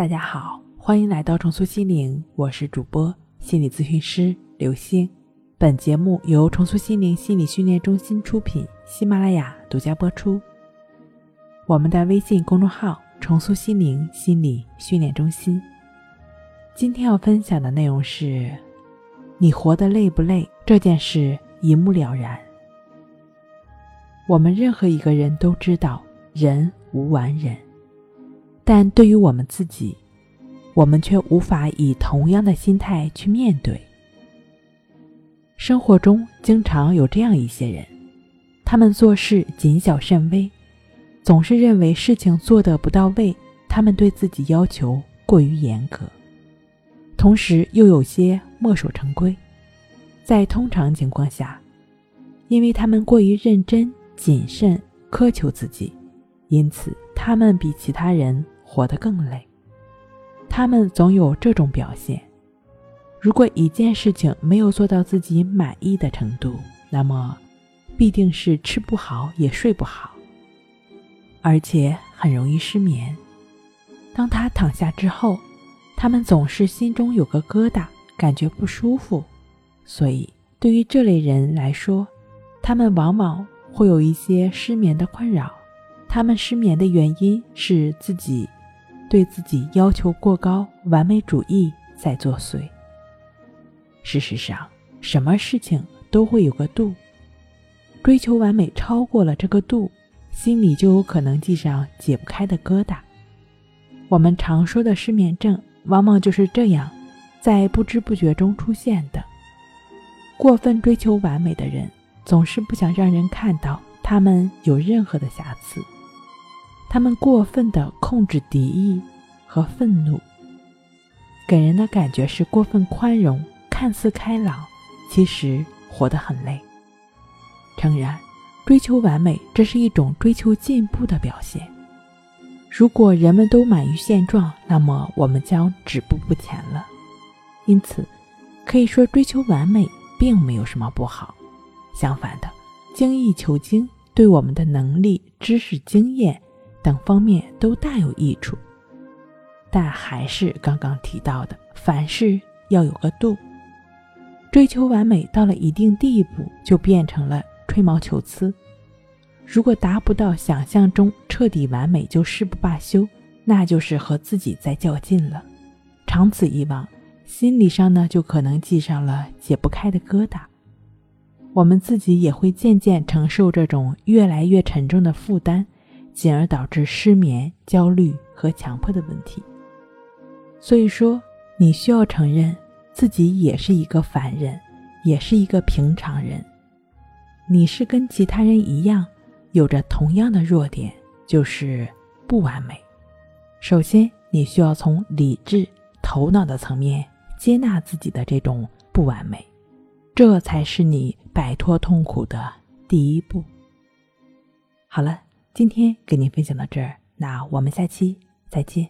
大家好，欢迎来到重塑心灵，我是主播心理咨询师刘星。本节目由重塑心灵心理训练中心出品，喜马拉雅独家播出。我们的微信公众号重塑心灵心理训练中心。今天要分享的内容是，你活得累不累这件事一目了然。我们任何一个人都知道，人无完人，但对于我们自己，我们却无法以同样的心态去面对。生活中经常有这样一些人，他们做事谨小慎微，总是认为事情做得不到位，他们对自己要求过于严格，同时又有些墨守成规。在通常情况下，因为他们过于认真、谨慎、苛求自己，因此他们比其他人活得更累。他们总有这种表现：如果一件事情没有做到自己满意的程度，那么必定是吃不好也睡不好，而且很容易失眠。当他躺下之后，他们总是心中有个疙瘩，感觉不舒服。所以对于这类人来说，他们往往会有一些失眠的困扰。他们失眠的原因是自己对自己要求过高，完美主义在作祟。事实上，什么事情都会有个度，追求完美超过了这个度，心里就有可能系上解不开的疙瘩。我们常说的失眠症往往就是这样在不知不觉中出现的。过分追求完美的人总是不想让人看到他们有任何的瑕疵，他们过分地控制敌意和愤怒，给人的感觉是过分宽容，看似开朗，其实活得很累。诚然，追求完美这是一种追求进步的表现。如果人们都满于现状，那么我们将止步不前了。因此可以说，追求完美并没有什么不好。相反的，精益求精对我们的能力、知识、经验等方面都大有益处。但还是刚刚提到的，凡事要有个度。追求完美到了一定地步，就变成了吹毛求疵。如果达不到想象中彻底完美就誓不罢休，那就是和自己在较劲了。长此以往，心理上呢，就可能系上了解不开的疙瘩。我们自己也会渐渐承受这种越来越沉重的负担，进而导致失眠、焦虑和强迫的问题。所以说，你需要承认自己也是一个凡人，也是一个平常人。你是跟其他人一样，有着同样的弱点，就是不完美。首先，你需要从理智、头脑的层面接纳自己的这种不完美，这才是你摆脱痛苦的第一步。好了，今天给您分享到这儿，那我们下期再见。